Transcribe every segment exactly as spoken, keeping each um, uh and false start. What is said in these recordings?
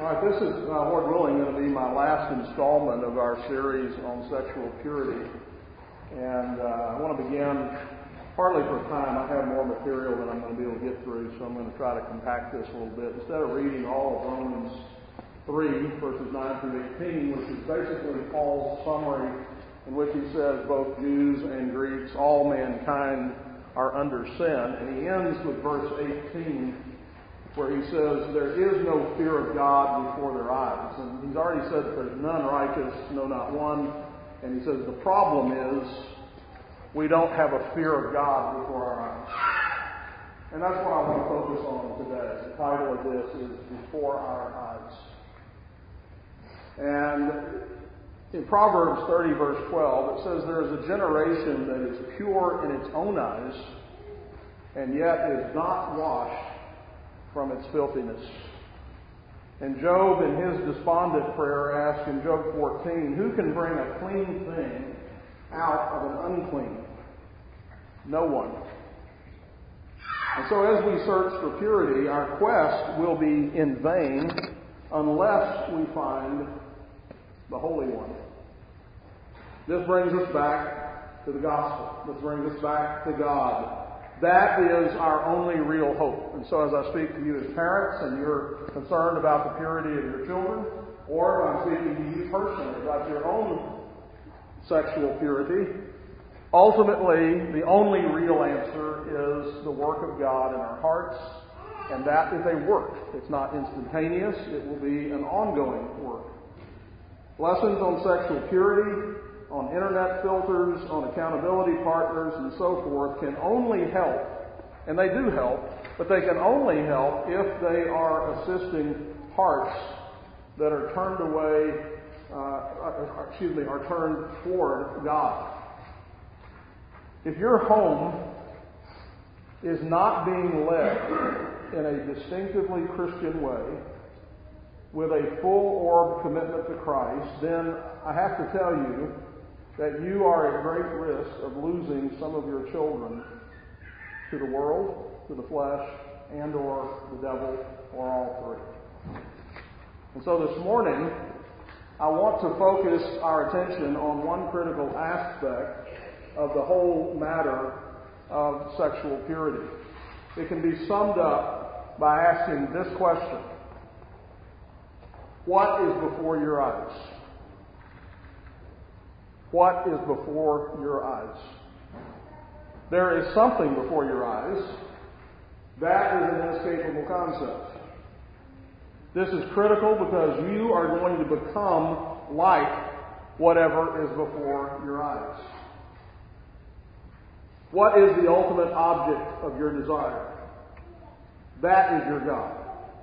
All right, this is, uh, Lord willing, going to be my last installment of our series on sexual purity. And uh, I want to begin, partly for time, I have more material than I'm going to be able to get through, so I'm going to try to compact this a little bit. Instead of reading all of Romans three, verses nine through eighteen, which is basically Paul's summary in which he says both Jews and Greeks, all mankind are under sin. And he ends with verse eighteen. Where he says, there is no fear of God before their eyes. And he's already said that there's none righteous, no, not one. And he says the problem is we don't have a fear of God before our eyes. And that's what I want to focus on today. The title of this is Before Our Eyes. And in Proverbs thirty, verse twelve, it says there is a generation that is pure in its own eyes and yet is not washed from its filthiness. And Job, in his despondent prayer, asked in Job fourteen, who can bring a clean thing out of an unclean? No one. And so as we search for purity, our quest will be in vain unless we find the Holy One. This brings us back to the gospel. This brings us back to God. That is our only real hope. And so as I speak to you as parents and you're concerned about the purity of your children, or if I'm speaking to you personally about your own sexual purity, ultimately the only real answer is the work of God in our hearts, and that is a work. It's not instantaneous. It will be an ongoing work. Lessons on sexual purity, on internet filters, on accountability partners, and so forth, can only help, and they do help, but they can only help if they are assisting hearts that are turned away, uh, excuse me, are turned toward God. If your home is not being led in a distinctively Christian way, with a full-orb commitment to Christ, then I have to tell you that you are at great risk of losing some of your children to the world, to the flesh, and or the devil, or all three. And so this morning, I want to focus our attention on one critical aspect of the whole matter of sexual purity. It can be summed up by asking this question: what is before your eyes? What is before your eyes? There is something before your eyes. That is an inescapable concept. This is critical because you are going to become like whatever is before your eyes. What is the ultimate object of your desire? That is your God.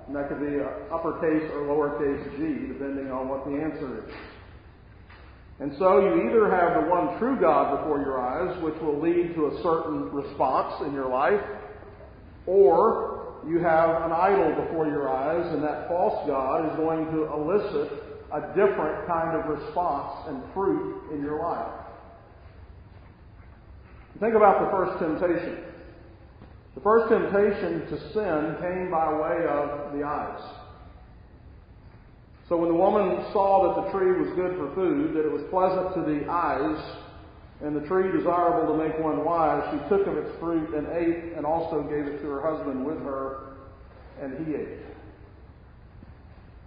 And that could be uppercase or lowercase g, depending on what the answer is. And so you either have the one true God before your eyes, which will lead to a certain response in your life, or you have an idol before your eyes, and that false God is going to elicit a different kind of response and fruit in your life. Think about the first temptation. The first temptation to sin came by way of the eyes. So when the woman saw that the tree was good for food, that it was pleasant to the eyes, and the tree desirable to make one wise, she took of its fruit and ate, and also gave it to her husband with her, and he ate.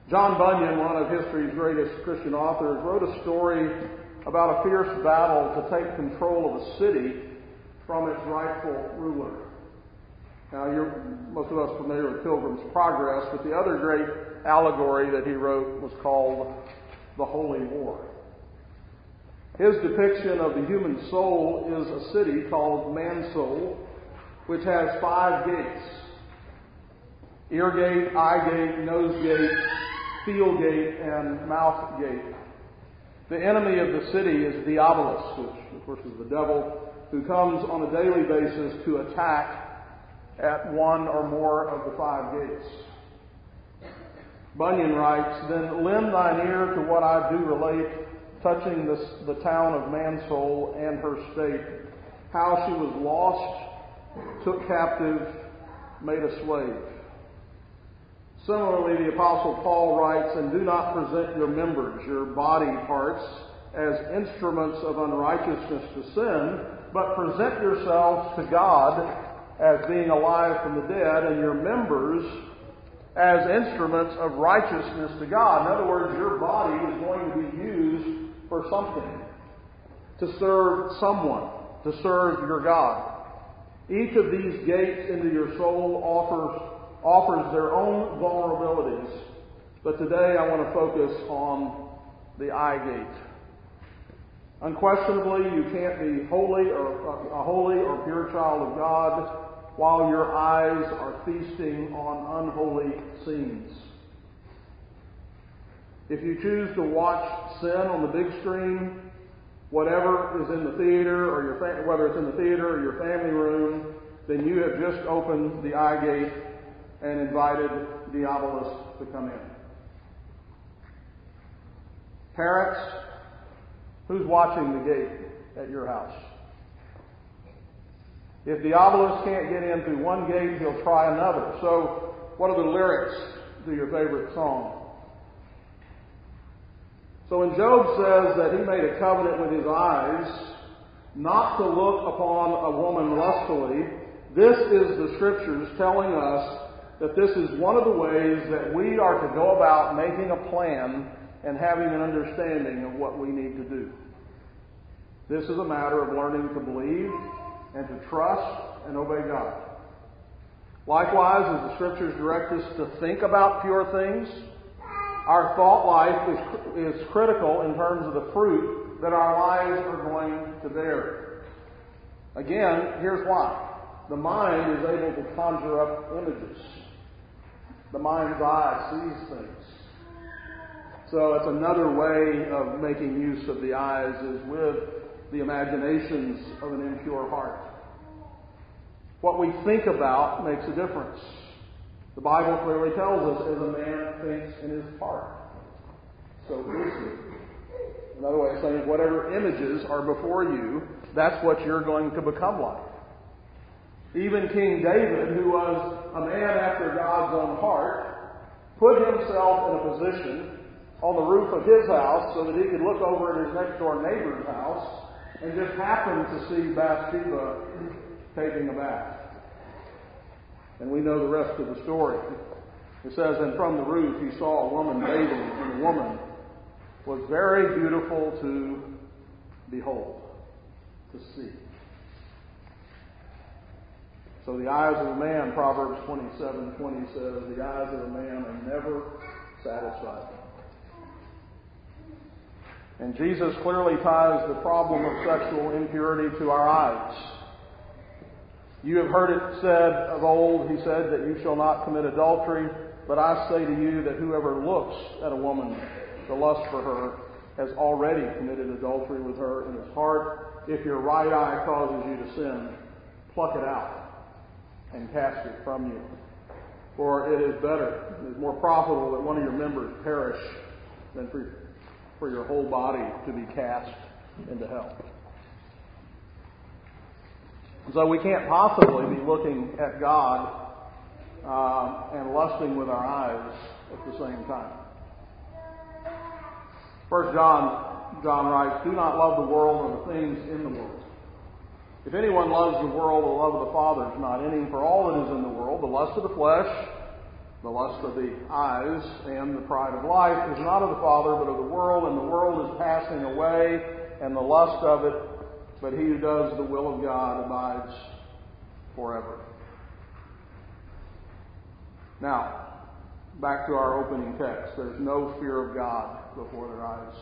John Bunyan, one of history's greatest Christian authors, wrote a story about a fierce battle to take control of a city from its rightful ruler. Now, you're most of us familiar with Pilgrim's Progress, but the other great allegory that he wrote was called The Holy War. His depiction of the human soul is a city called Mansoul, which has five gates: ear gate, eye gate, nose gate, field gate, and mouth gate. The enemy of the city is Diabolus, which, of course, is the devil, who comes on a daily basis to attack at one or more of the five gates. Bunyan writes, then lend thine ear to what I do relate, touching this, the town of Mansoul and her state, how she was lost, took captive, made a slave. Similarly, the Apostle Paul writes, "And do not present your members, your body parts, as instruments of unrighteousness to sin, but present yourselves to God as being alive from the dead, and your members as instruments of righteousness to God." In other words, your body is going to be used for something, to serve someone, to serve your God. Each of these gates into your soul offers, offers their own vulnerabilities, but today I want to focus on the eye gate. Unquestionably, you can't be holy or a holy or pure child of God while your eyes are feasting on unholy scenes. If you choose to watch sin on the big screen, whatever is in the theater, or your fa- whether it's in the theater or your family room, then you have just opened the eye gate and invited Diabolus to come in. Parents, who's watching the gate at your house? If Diabolus can't get in through one gate, he'll try another. So, what are the lyrics to your favorite song? So when Job says that he made a covenant with his eyes not to look upon a woman lustfully, this is the Scriptures telling us that this is one of the ways that we are to go about making a plan and having an understanding of what we need to do. This is a matter of learning to believe and to trust and obey God. Likewise, as the Scriptures direct us to think about pure things, our thought life is, is critical in terms of the fruit that our lives are going to bear. Again, here's why. The mind is able to conjure up images. The mind's eye sees things. So that's another way of making use of the eyes, is with the imaginations of an impure heart. What we think about makes a difference. The Bible clearly tells us, as a man thinks in his heart, so is he. Another way of saying it, whatever images are before you, that's what you're going to become like. Even King David, who was a man after God's own heart, put himself in a position on the roof of his house so that he could look over at his next door neighbor's house and just happened to see Bathsheba taking a bath. And we know the rest of the story. It says, "And from the roof he saw a woman bathing, and the woman was very beautiful to behold," to see. So the eyes of a man, Proverbs twenty-seven twenty says, the eyes of a man are never satisfied. And Jesus clearly ties the problem of sexual impurity to our eyes. "You have heard it said of old," he said, "that you shall not commit adultery. But I say to you that whoever looks at a woman to lust for her has already committed adultery with her in his heart. If your right eye causes you to sin, pluck it out and cast it from you. For it is better, it is more profitable that one of your members perish than for, for your whole body to be cast into hell." So we can't possibly be looking at God uh, and lusting with our eyes at the same time. First John, John writes, "Do not love the world or the things in the world. If anyone loves the world, the love of the Father is not in him. For all that is in the world, the lust of the flesh, the lust of the eyes, and the pride of life is not of the Father, but of the world. And the world is passing away, and the lust of it, but he who does the will of God abides forever." Now, back to our opening text. There's no fear of God before their eyes.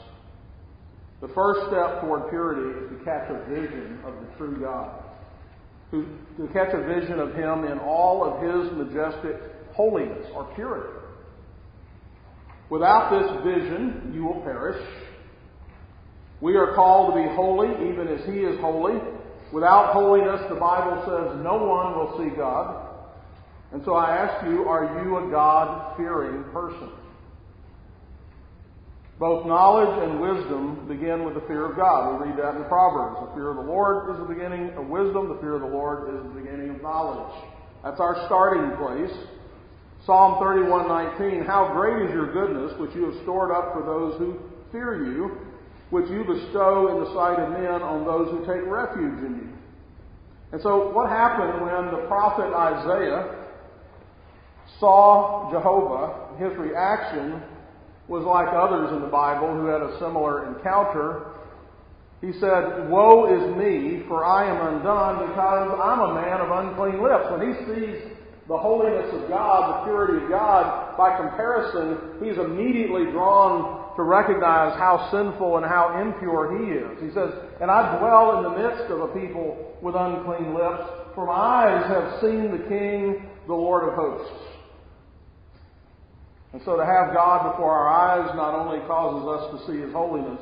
The first step toward purity is to catch a vision of the true God, who, to catch a vision of him in all of his majestic holiness or purity. Without this vision, you will perish. We are called to be holy, even as he is holy. Without holiness, the Bible says, no one will see God. And so I ask you, are you a God-fearing person? Both knowledge and wisdom begin with the fear of God. We read that in Proverbs. The fear of the Lord is the beginning of wisdom. The fear of the Lord is the beginning of knowledge. That's our starting place. Psalm thirty-one nineteen, how great is your goodness, which you have stored up for those who fear you, which you bestow in the sight of men on those who take refuge in you. And so what happened when the prophet Isaiah saw Jehovah, his reaction was like others in the Bible who had a similar encounter. He said, woe is me, for I am undone, because I'm a man of unclean lips. When he sees the holiness of God, the purity of God, by comparison, he's immediately drawn to recognize how sinful and how impure he is. He says, and I dwell in the midst of a people with unclean lips, for my eyes have seen the King, the Lord of hosts. And so to have God before our eyes not only causes us to see his holiness,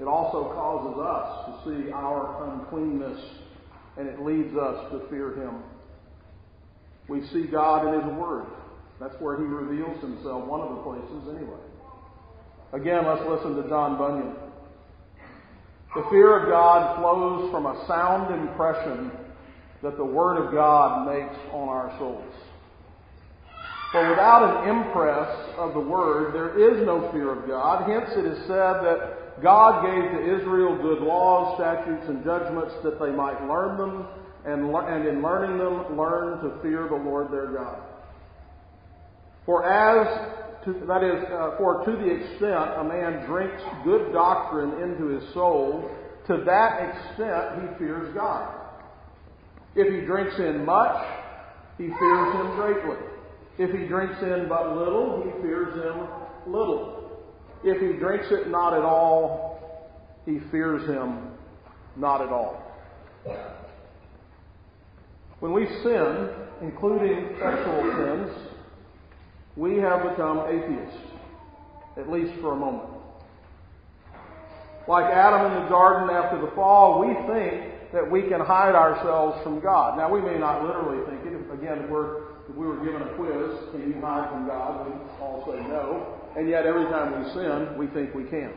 it also causes us to see our uncleanness, and it leads us to fear him. We see God in his word. That's where he reveals himself, one of the places anyway. Again, let's listen to John Bunyan. The fear of God flows from a sound impression that the word of God makes on our souls. For without an impress of the word, there is no fear of God. Hence it is said that God gave to Israel good laws, statutes, and judgments that they might learn them, And, le- and in learning them, learn to fear the Lord their God. For as, to, that is, uh, for to the extent a man drinks good doctrine into his soul, to that extent he fears God. If he drinks in much, he fears him greatly. If he drinks in but little, he fears him little. If he drinks it not at all, he fears him not at all. When we sin, including sexual sins, we have become atheists, at least for a moment. Like Adam in the garden after the fall, we think that we can hide ourselves from God. Now, we may not literally think it. Again, if, we're, if we were given a quiz, can you hide from God? We all say no. And yet, every time we sin, we think we can.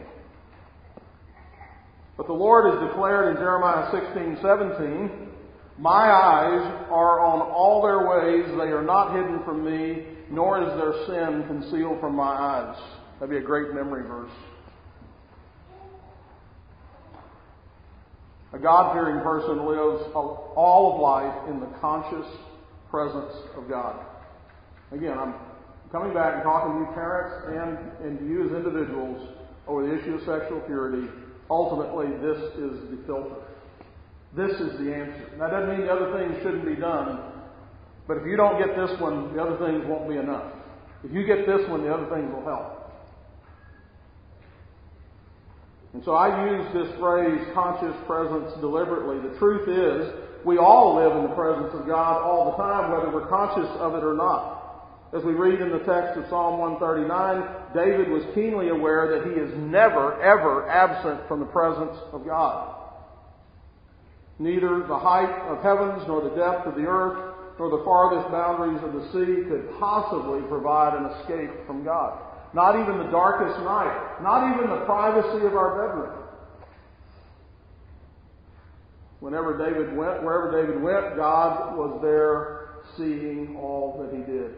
But the Lord has declared in Jeremiah sixteen seventeen, my eyes are on all their ways, they are not hidden from me, nor is their sin concealed from my eyes. That'd be a great memory verse. A God-fearing person lives all of life in the conscious presence of God. Again, I'm coming back and talking to you parents and, and to you as individuals over the issue of sexual purity. Ultimately, this is the filter. This is the answer. That doesn't mean the other things shouldn't be done. But if you don't get this one, the other things won't be enough. If you get this one, the other things will help. And so I use this phrase, conscious presence, deliberately. The truth is, we all live in the presence of God all the time, whether we're conscious of it or not. As we read in the text of Psalm one thirty-nine, David was keenly aware that he is never, ever absent from the presence of God. Neither the height of heavens, nor the depth of the earth, nor the farthest boundaries of the sea could possibly provide an escape from God. Not even the darkest night. Not even the privacy of our bedroom. Whenever David went, wherever David went, God was there seeing all that he did.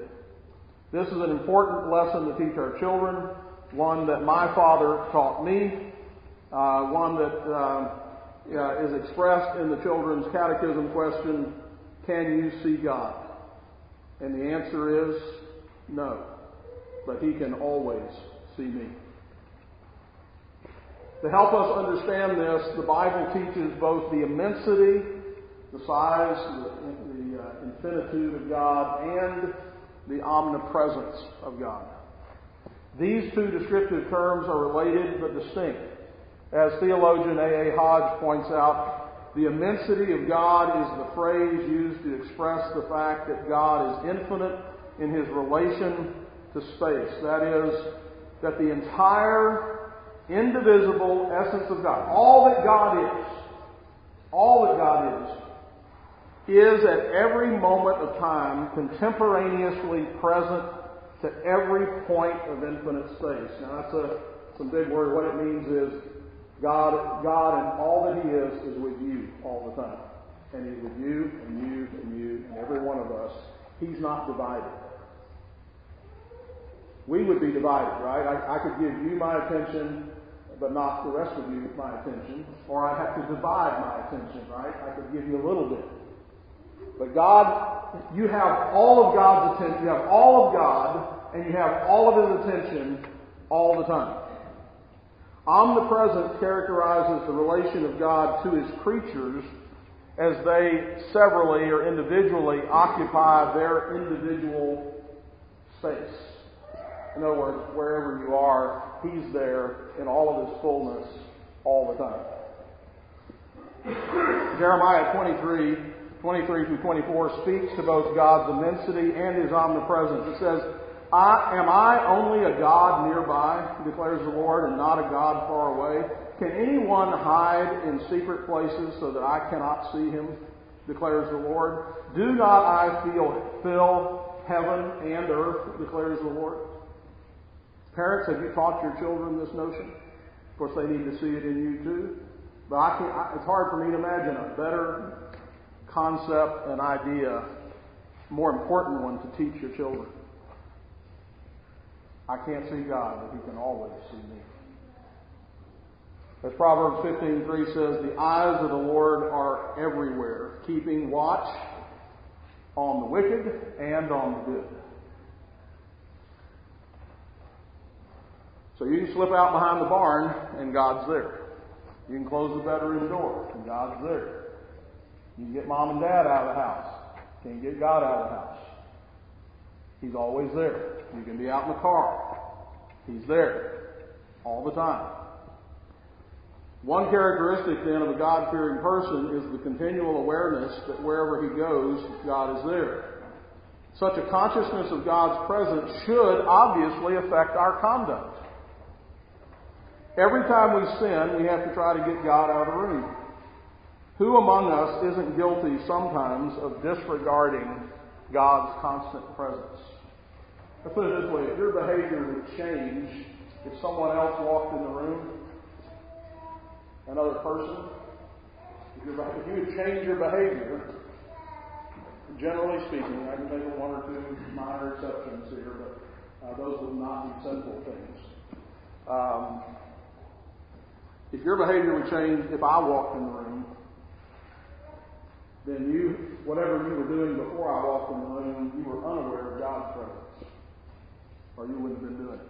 This is an important lesson to teach our children. One that my father taught me. Uh, one that... Um, Uh, is expressed in the children's catechism question, can you see God? And the answer is no, but he can always see me. To help us understand this, the Bible teaches both the immensity, the size, the, the uh, infinitude of God, and the omnipresence of God. These two descriptive terms are related but distinct. As theologian A. A. Hodge points out, the immensity of God is the phrase used to express the fact that God is infinite in his relation to space. That is, that the entire indivisible essence of God, all that God is, all that God is, is at every moment of time contemporaneously present to every point of infinite space. Now that's a, some big word. What it means is God, God and all that he is, is with you all the time. And he's with you, and you, and you, and every one of us. He's not divided. we would be divided, right? I, I could give you my attention, but not the rest of you with my attention, or I'd have to divide my attention, right? I could give you a little bit. But God, you have all of God's attention, you have all of God, and you have all of His attention all the time. Omnipresence characterizes the relation of God to His creatures as they severally or individually occupy their individual space. In other words, wherever you are, He's there in all of His fullness all the time. Jeremiah twenty-three, twenty-three through twenty-four speaks to both God's immensity and His omnipresence. It says, I, am I only a God nearby, declares the Lord, and not a God far away? Can anyone hide in secret places so that I cannot see him, declares the Lord? Do not I feel, fill heaven and earth, declares the Lord? Parents, have you taught your children this notion? Of course, they need to see it in you too. But I can't, I, it's hard for me to imagine a better concept and idea, more important one to teach your children. I can't see God, but He can always see me. As Proverbs fifteen three says, the eyes of the Lord are everywhere, keeping watch on the wicked and on the good. So you can slip out behind the barn, and God's there. You can close the bedroom door, and God's there. You can get mom and dad out of the house. You can get God out of the house. He's always there. You can be out in the car. He's there all the time. One characteristic, then, of a God-fearing person is the continual awareness that wherever he goes, God is there. Such a consciousness of God's presence should obviously affect our conduct. Every time we sin, we have to try to get God out of the room. Who among us isn't guilty sometimes of disregarding God's constant presence? I put it this way, if your behavior would change if someone else walked in the room, another person, if, you're, if you would change your behavior, generally speaking, I can make one or two minor exceptions here, but uh, those would not be simple things. Um, if your behavior would change if I walked in the room, then you, whatever you were doing before I walked in the room, you were unaware of God's presence, or you wouldn't have been doing it.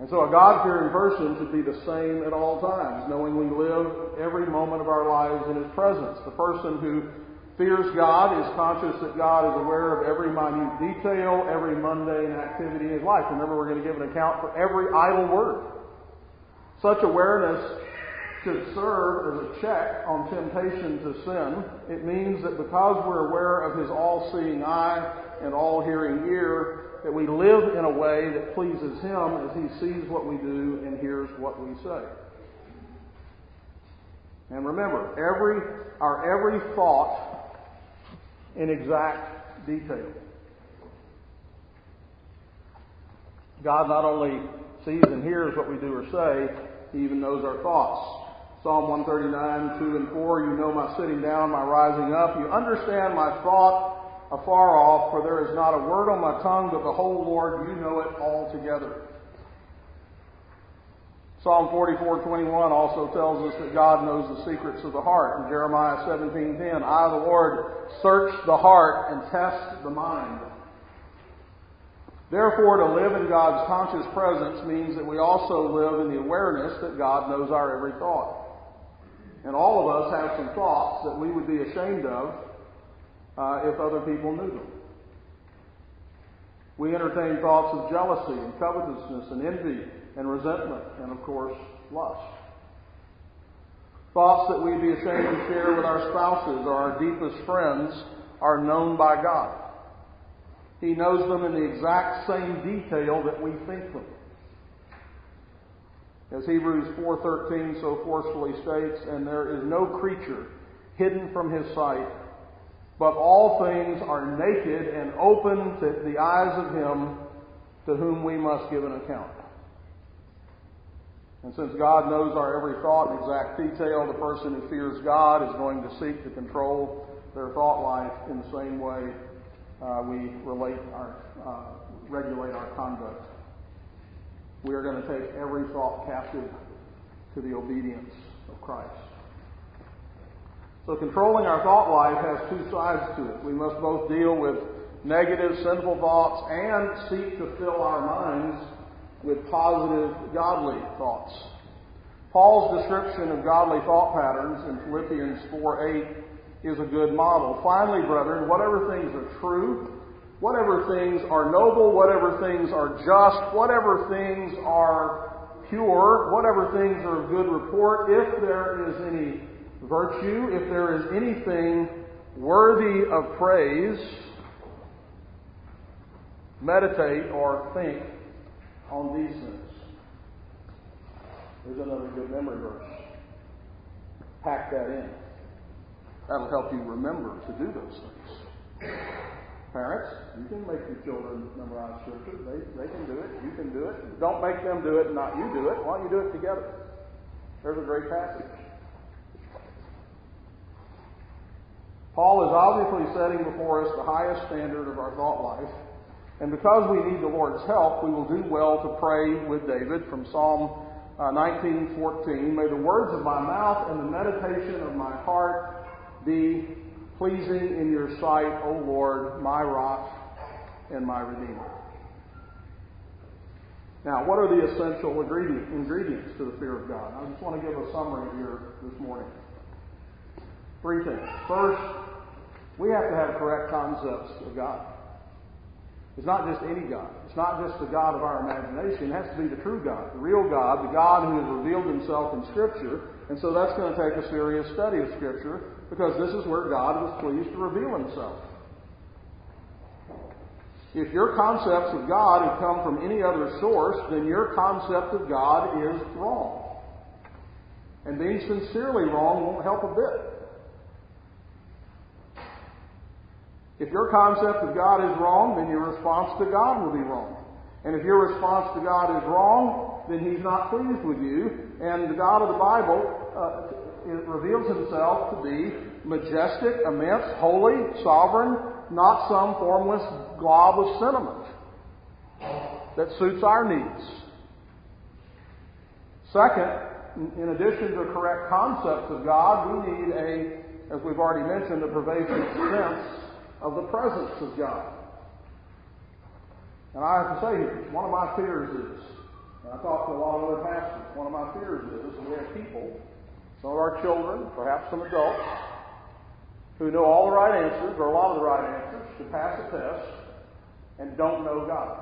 And so a God-fearing person should be the same at all times, knowing we live every moment of our lives in His presence. The person who fears God is conscious that God is aware of every minute detail, every mundane activity in his life. Remember, we're going to give an account for every idle word. Such awareness should serve as a check on temptation to sin. It means that because we're aware of His all-seeing eye and all-hearing ear, that we live in a way that pleases Him as He sees what we do and hears what we say. And remember, every our every thought in exact detail. God not only sees and hears what we do or say, He even knows our thoughts. Psalm one thirty-nine, two and four, you know my sitting down, my rising up. You understand my thought afar off, for there is not a word on my tongue, but the whole Lord, you know it altogether. Psalm forty-four, twenty-one also tells us that God knows the secrets of the heart. In Jeremiah seventeen, ten, I, the Lord, search the heart and test the mind. Therefore, to live in God's conscious presence means that we also live in the awareness that God knows our every thought. And all of us have some thoughts that we would be ashamed of Uh, if other people knew them. We entertain thoughts of jealousy and covetousness and envy and resentment and, of course, lust. Thoughts that we'd be ashamed to share with our spouses or our deepest friends are known by God. He knows them in the exact same detail that we think them. As Hebrews four thirteen so forcefully states, and there is no creature hidden from His sight, but all things are naked and open to the eyes of Him to whom we must give an account. And since God knows our every thought in exact detail, the person who fears God is going to seek to control their thought life in the same way uh, we relate our, uh, regulate our conduct. We are going to take every thought captive to the obedience of Christ. So controlling our thought life has two sides to it. We must both deal with negative, sinful thoughts and seek to fill our minds with positive, godly thoughts. Paul's description of godly thought patterns in Philippians four eight is a good model. Finally, brethren, whatever things are true, whatever things are noble, whatever things are just, whatever things are pure, whatever things are of good report, if there is any virtue, if there is anything worthy of praise, meditate or think on these things. There's another good memory verse. Pack that in. That'll help you remember to do those things. Parents, you can make your children memorize scripture. They they can do it. You can do it. Don't make them do it and not you do it. Why don't you do it together? There's a great passage. Paul is obviously setting before us the highest standard of our thought life. And because we need the Lord's help, we will do well to pray with David from Psalm nineteen fourteen. May the words of my mouth and the meditation of my heart be pleasing in your sight, O Lord, my rock and my redeemer. Now, what are the essential ingredients to the fear of God? I just want to give a summary here this morning. Three things. First, we have to have correct concepts of God. It's not just any God. It's not just the God of our imagination. It has to be the true God, the real God, the God who has revealed himself in Scripture. And so that's going to take a serious study of Scripture, because this is where God was pleased to reveal himself. If your concepts of God have come from any other source, then your concept of God is wrong. And being sincerely wrong won't help a bit. If your concept of God is wrong, then your response to God will be wrong. And if your response to God is wrong, then he's not pleased with you. And the God of the Bible uh, it reveals himself to be majestic, immense, holy, sovereign, not some formless glob of sentiment that suits our needs. Second, in addition to correct concepts of God, we need a, as we've already mentioned, a pervasive sense of the presence of God. And I have to say here, one of my fears is, and I talk to a lot of other pastors, one of my fears is we have people, some of our children, perhaps some adults, who know all the right answers, or a lot of the right answers, to pass a test, and don't know God.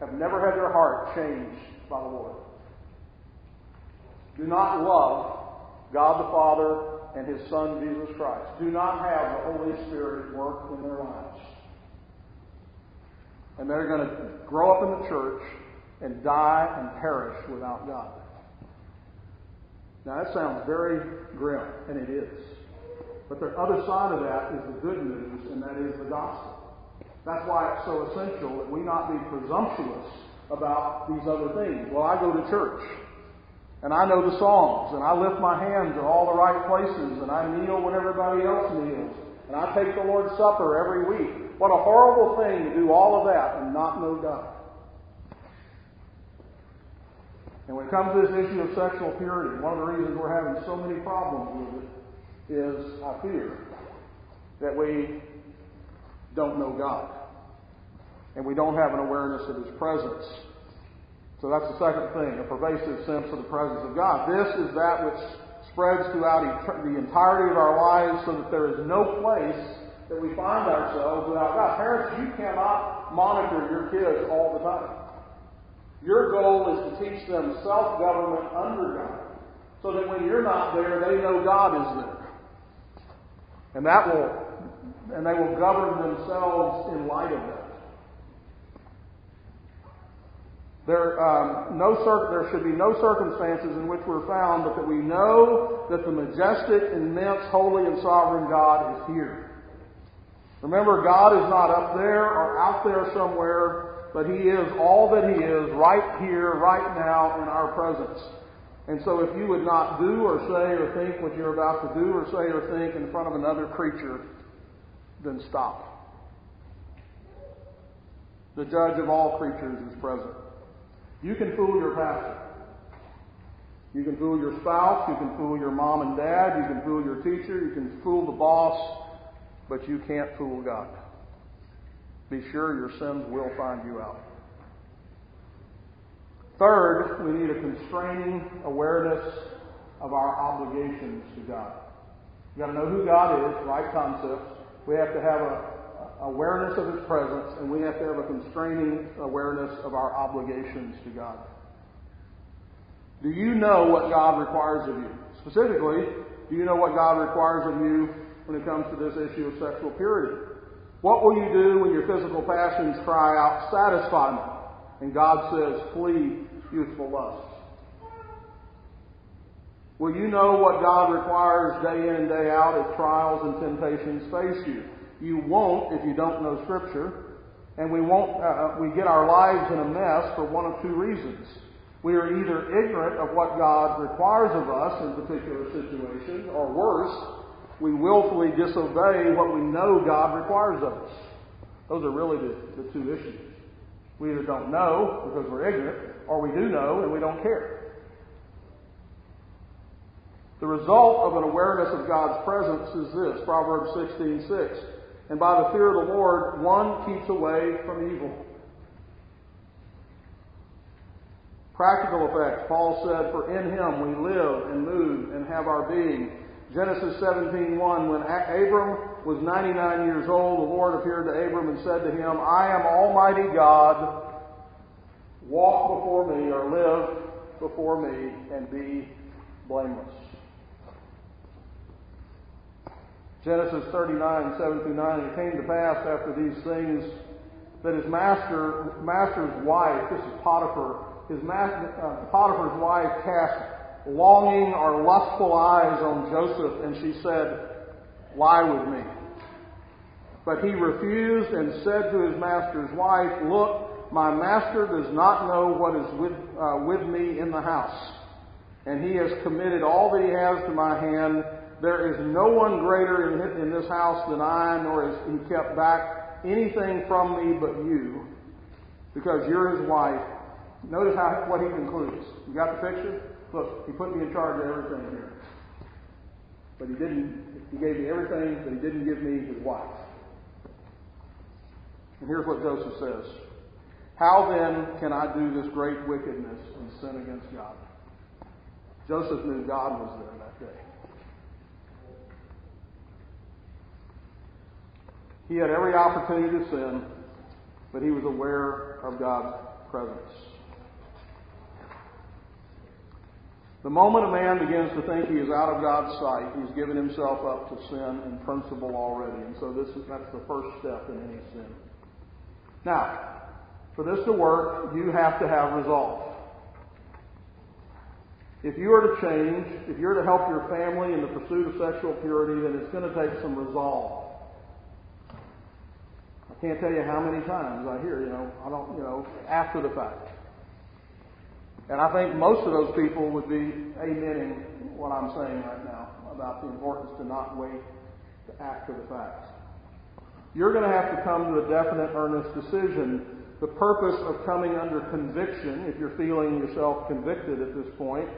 Have never had their heart changed by the Lord. Do not love God the Father and his Son, Jesus Christ. Do not have the Holy Spirit work in their lives. And they're going to grow up in the church and die and perish without God. Now that sounds very grim, and it is. But the other side of that is the good news, and that is the gospel. That's why it's so essential that we not be presumptuous about these other things. Well, I go to church, and I know the songs, and I lift my hands in all the right places, and I kneel when everybody else kneels, and I take the Lord's Supper every week. What a horrible thing to do all of that and not know God. And when it comes to this issue of sexual purity, one of the reasons we're having so many problems with it is, I fear, that we don't know God, and we don't have an awareness of his presence. So that's the second thing, a pervasive sense of the presence of God. This is that which spreads throughout the entirety of our lives, so that there is no place that we find ourselves without God. Parents, you cannot monitor your kids all the time. Your goal is to teach them self-government under God, so that when you're not there, they know God is there. And that will, and they will govern themselves in light of that. There, um, no cir- there should be no circumstances in which we're found, but that we know that the majestic, immense, holy, and sovereign God is here. Remember, God is not up there or out there somewhere, but he is all that he is right here, right now, in our presence. And so if you would not do or say or think what you're about to do or say or think in front of another creature, then stop. The judge of all creatures is present. You can fool your pastor. You can fool your spouse. You can fool your mom and dad. You can fool your teacher. You can fool the boss. But you can't fool God. Be sure your sins will find you out. Third, we need a constraining awareness of our obligations to God. We've got to know who God is, right concepts. We have to have a awareness of His presence, and we have to have a constraining awareness of our obligations to God. Do you know what God requires of you? Specifically, do you know what God requires of you when it comes to this issue of sexual purity? What will you do when your physical passions cry out, "Satisfy me," and God says, "Flee youthful lusts"? Will you know what God requires day in and day out as trials and temptations face you? You won't if you don't know Scripture, and we won't. Uh, we get our lives in a mess for one of two reasons. We are either ignorant of what God requires of us in particular situations, or worse, we willfully disobey what we know God requires of us. Those are really the, the two issues. We either don't know because we're ignorant, or we do know and we don't care. The result of an awareness of God's presence is this: Proverbs sixteen six. And by the fear of the Lord, one keeps away from evil. Practical effects. Paul said, "For in Him we live and move and have our being." Genesis seventeen one. When Abram was ninety-nine years old, the Lord appeared to Abram and said to him, "I am Almighty God. Walk before me," or live before me, "and be blameless." Genesis thirty-nine, seven through nine, and it came to pass after these things that his master, master's wife, this is Potiphar, his master, uh, Potiphar's wife cast longing or lustful eyes on Joseph, and she said, "Lie with me." But he refused and said to his master's wife, "Look, my master does not know what is with, uh, with me in the house, and he has committed all that he has to my hand. There is no one greater in this house than I, nor has he kept back anything from me but you, because you're his wife." Notice how, what he concludes. You got the picture? Look, he put me in charge of everything here. But he didn't, he gave me everything, but he didn't give me his wife. And here's what Joseph says: "How then can I do this great wickedness and sin against God?" Joseph knew God was there that day. He had every opportunity to sin, but he was aware of God's presence. The moment a man begins to think he is out of God's sight, he's given himself up to sin in principle already. And so this is, that's the first step in any sin. Now, for this to work, you have to have resolve. If you are to change, if you're to help your family in the pursuit of sexual purity, then it's going to take some resolve. Can't tell you how many times I hear, you know, I don't, you know, after the fact. And I think most of those people would be amening what I'm saying right now about the importance to not wait to after the fact. You're going to have to come to a definite, earnest decision. The purpose of coming under conviction, if you're feeling yourself convicted at this point,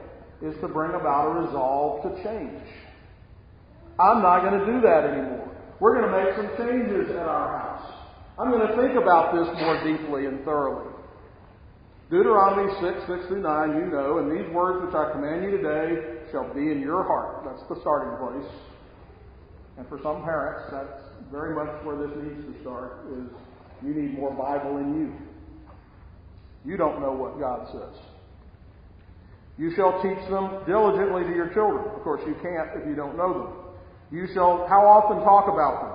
is to bring about a resolve to change. I'm not going to do that anymore. We're going to make some changes in our house. I'm going to think about this more deeply and thoroughly. Deuteronomy six, six through nine, you know, "And these words which I command you today shall be in your heart." That's the starting place. And for some parents, that's very much where this needs to start, is you need more Bible in you. You don't know what God says. "You shall teach them diligently to your children." Of course, you can't if you don't know them. "You shall," how often talk about them?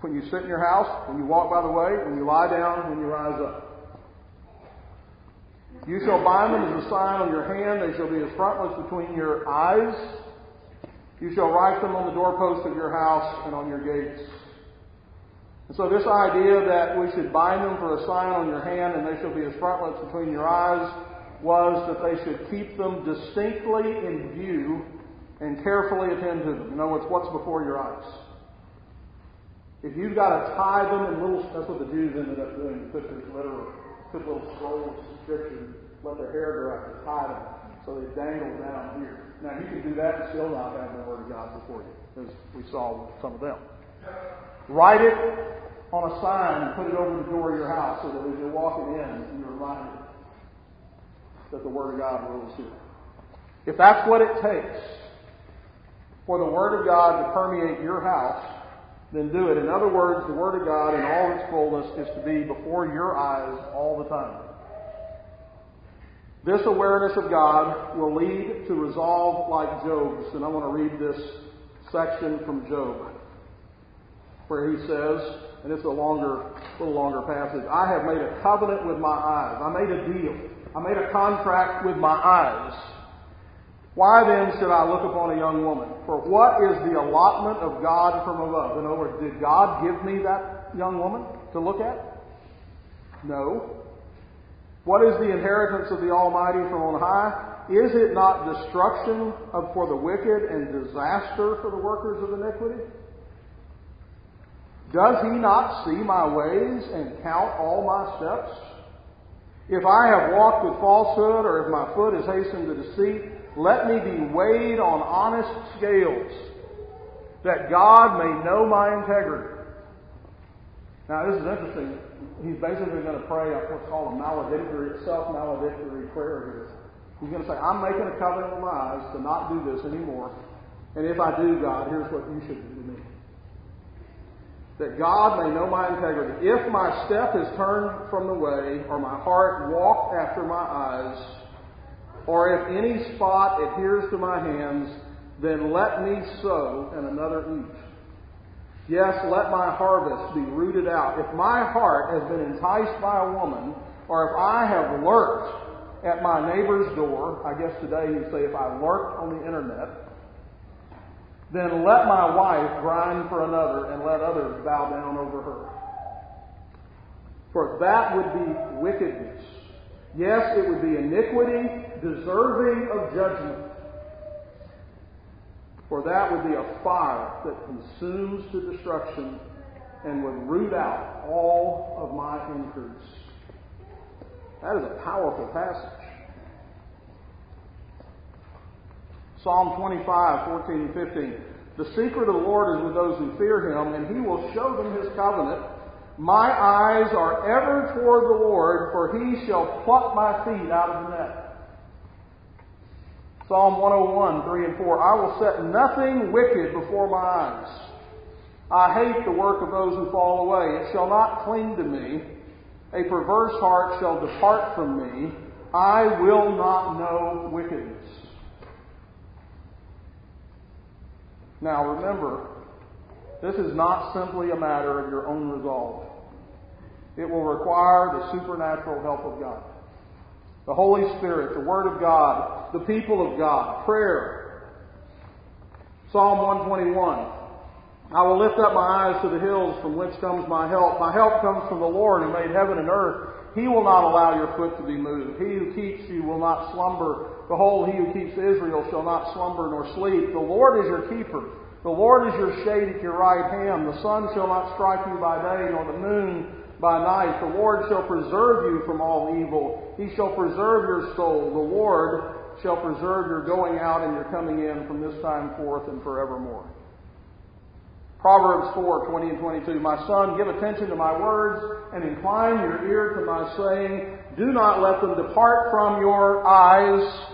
When you sit in your house, when you walk by the way, when you lie down, when you rise up. "You shall bind them as a sign on your hand. They shall be as frontlets between your eyes. You shall write them on the doorposts of your house and on your gates." And so this idea that we should bind them for a sign on your hand and they shall be as frontlets between your eyes was that they should keep them distinctly in view and carefully attend to them. You know, it's what's before your eyes. If you've got to tie them in little, that's what the Jews ended up doing. Put these literal, put little scrolls of scripture, let their hair grow out, and tie them so they dangle down here. Now you can do that and still not have the Word of God before you, as we saw with some of them. Write it on a sign and put it over the door of your house so that as you're walking in, you're reminded that the Word of God rules here. If that's what it takes for the Word of God to permeate your house, then do it. In other words, the Word of God in all its fullness is to be before your eyes all the time. This awareness of God will lead to resolve like Job's. And I want to read this section from Job, where he says, and it's a longer, little longer passage, I have made a covenant with my eyes. I made a deal. I made a contract with my eyes. Why then should I look upon a young woman? For what is the allotment of God from above? In other words, did God give me that young woman to look at? No. What is the inheritance of the Almighty from on high? Is it not destruction of, for the wicked and disaster for the workers of iniquity? Does he not see my ways and count all my steps? If I have walked with falsehood, or if my foot is hastened to deceit, let me be weighed on honest scales, that God may know my integrity. Now, this is interesting. He's basically going to pray what's called a maledictory, self-maledictory prayer here. He's going to say, I'm making a covenant with my eyes to not do this anymore. And if I do, God, here's what you should do to me. That God may know my integrity. If my step is turned from the way, or my heart walked after my eyes, or if any spot adheres to my hands, then let me sow and another eat. Yes, let my harvest be rooted out. If my heart has been enticed by a woman, or if I have lurked at my neighbor's door, I guess today you'd say if I lurked on the internet, then let my wife grind for another, and let others bow down over her. For that would be wickedness. Yes, it would be iniquity, deserving of judgment. For that would be a fire that consumes to destruction and would root out all of my increase. That is a powerful passage. Psalm twenty-five, fourteen and fifteen. The secret of the Lord is with those who fear him, and he will show them his covenant. My eyes are ever toward the Lord, for he shall pluck my feet out of the net. Psalm one oh one, three and four. I will set nothing wicked before my eyes. I hate the work of those who fall away. It shall not cling to me. A perverse heart shall depart from me. I will not know wickedness. Now remember, this is not simply a matter of your own resolve. It will require the supernatural help of God. The Holy Spirit, the Word of God, the people of God, prayer. Psalm one twenty-one. I will lift up my eyes to the hills from which comes my help. My help comes from the Lord who made heaven and earth. He will not allow your foot to be moved. He who keeps you will not slumber. Behold, he who keeps Israel shall not slumber nor sleep. The Lord is your keeper. The Lord is your shade at your right hand. The sun shall not strike you by day, nor the moon by night. The Lord shall preserve you from all evil. He shall preserve your soul. The Lord shall preserve your going out and your coming in from this time forth and forevermore. Proverbs four, twenty and twenty-two. My son, give attention to my words and incline your ear to my saying. Do not let them depart from your eyes.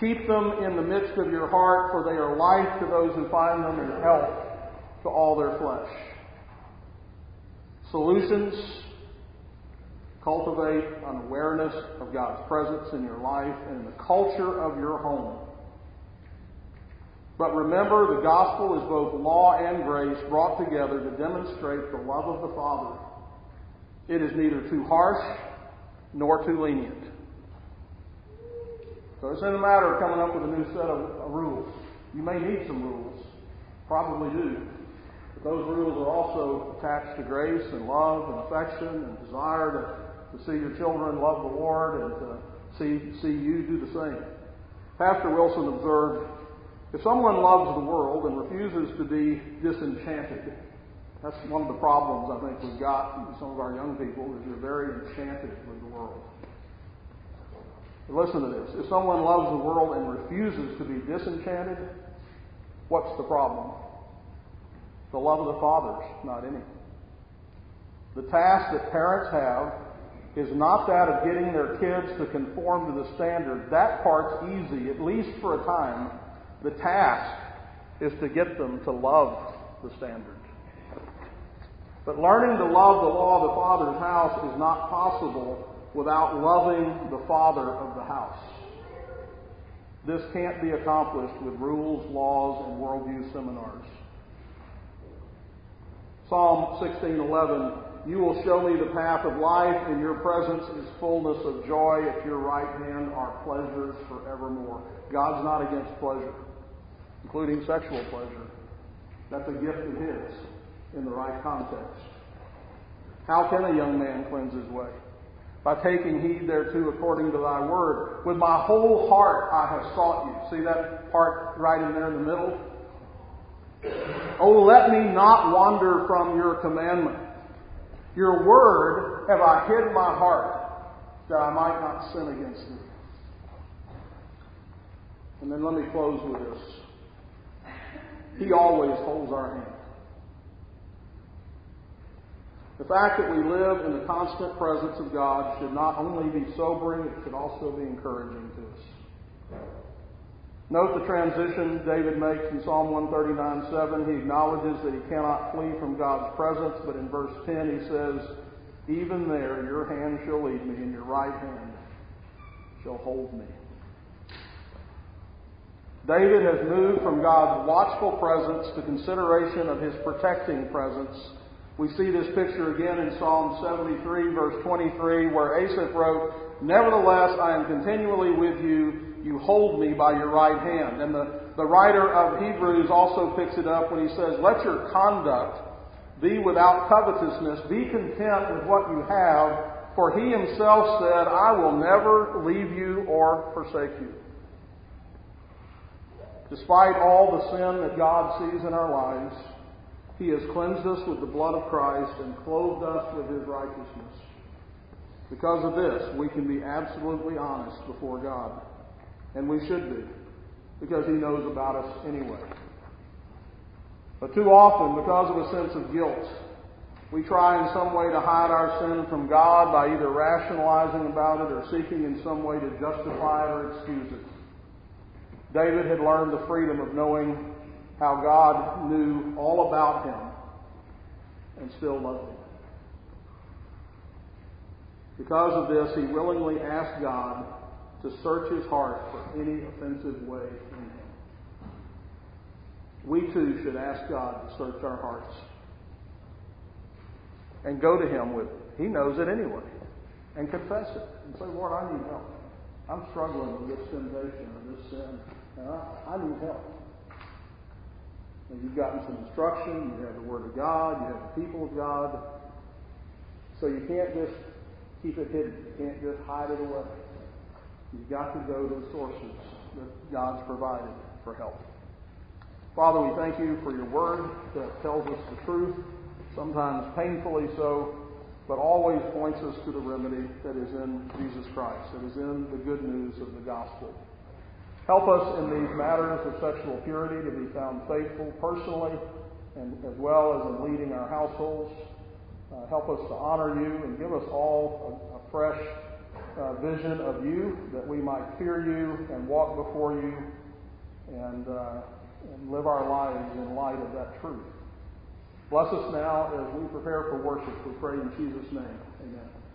Keep them in the midst of your heart, for they are life to those who find them and health to all their flesh. Solutions. Cultivate an awareness of God's presence in your life and in the culture of your home. But remember, the gospel is both law and grace brought together to demonstrate the love of the Father. It is neither too harsh nor too lenient. So it's not a matter of coming up with a new set of, of rules. You may need some rules. Probably do. But those rules are also attached to grace and love and affection and desire to, to see your children love the Lord and to see, see you do the same. Pastor Wilson observed, if someone loves the world and refuses to be disenchanted, That's one of the problems I think we've got with some of our young people, is you're very enchanted with the world. But listen to this. If someone loves the world and refuses to be disenchanted, what's the problem? The love of the Father's not in it. The task that parents have is not that of getting their kids to conform to the standard. That part's easy, at least for a time. The task is to get them to love the standard. But learning to love the law of the Father's house is not possible without loving the Father of the house. This can't be accomplished with rules, laws, and worldview seminars. Psalm sixteen eleven, you will show me the path of life, in your presence is fullness of joy, at your right hand are pleasures forevermore. God's not against pleasure, including sexual pleasure. That's a gift of His in the right context. How can a young man cleanse his way? By taking heed thereto according to thy word. With my whole heart I have sought you. See that part right in there in the middle? Oh, let me not wander from your commandment. Your word have I hid my heart, that I might not sin against thee. And then let me close with this. He always holds our hand. The fact that we live in the constant presence of God should not only be sobering, it should also be encouraging to us. Note the transition David makes in Psalm one thirty-nine seven. He acknowledges that he cannot flee from God's presence, but in verse ten he says, even there your hand shall lead me, and your right hand shall hold me. David has moved from God's watchful presence to consideration of his protecting presence. We see this picture again in Psalm seventy-three, verse twenty-three, where Asaph wrote, nevertheless, I am continually with you. You hold me by your right hand. And the, the writer of Hebrews also picks it up when he says, let your conduct be without covetousness. Be content with what you have, for he himself said, I will never leave you or forsake you. Despite all the sin that God sees in our lives, he has cleansed us with the blood of Christ and clothed us with his righteousness. Because of this, we can be absolutely honest before God. And we should be, because he knows about us anyway. But too often, because of a sense of guilt, we try in some way to hide our sin from God by either rationalizing about it or seeking in some way to justify it or excuse it. David had learned the freedom of knowing how God knew all about him and still loved him. Because of this, he willingly asked God to search his heart for any offensive way in him. We too should ask God to search our hearts and go to him with it. He knows it anyway. And confess it. And say, Lord, I need help. I'm struggling with this temptation or this sin. And I, I need help. Now, you've gotten some instruction. You have the Word of God. You have the people of God. So you can't just keep it hidden. You can't just hide it away. You've got to go to the sources that God's provided for help. Father, we thank you for your word that tells us the truth, sometimes painfully so, but always points us to the remedy that is in Jesus Christ, that is in the good news of the gospel. Help us in these matters of sexual purity to be found faithful personally, and as well as in leading our households. Uh, help us to honor you and give us all a, a fresh Uh, vision of you, that we might fear you and walk before you and, uh, and live our lives in light of that truth. Bless us now as we prepare for worship. We pray in Jesus' name. Amen.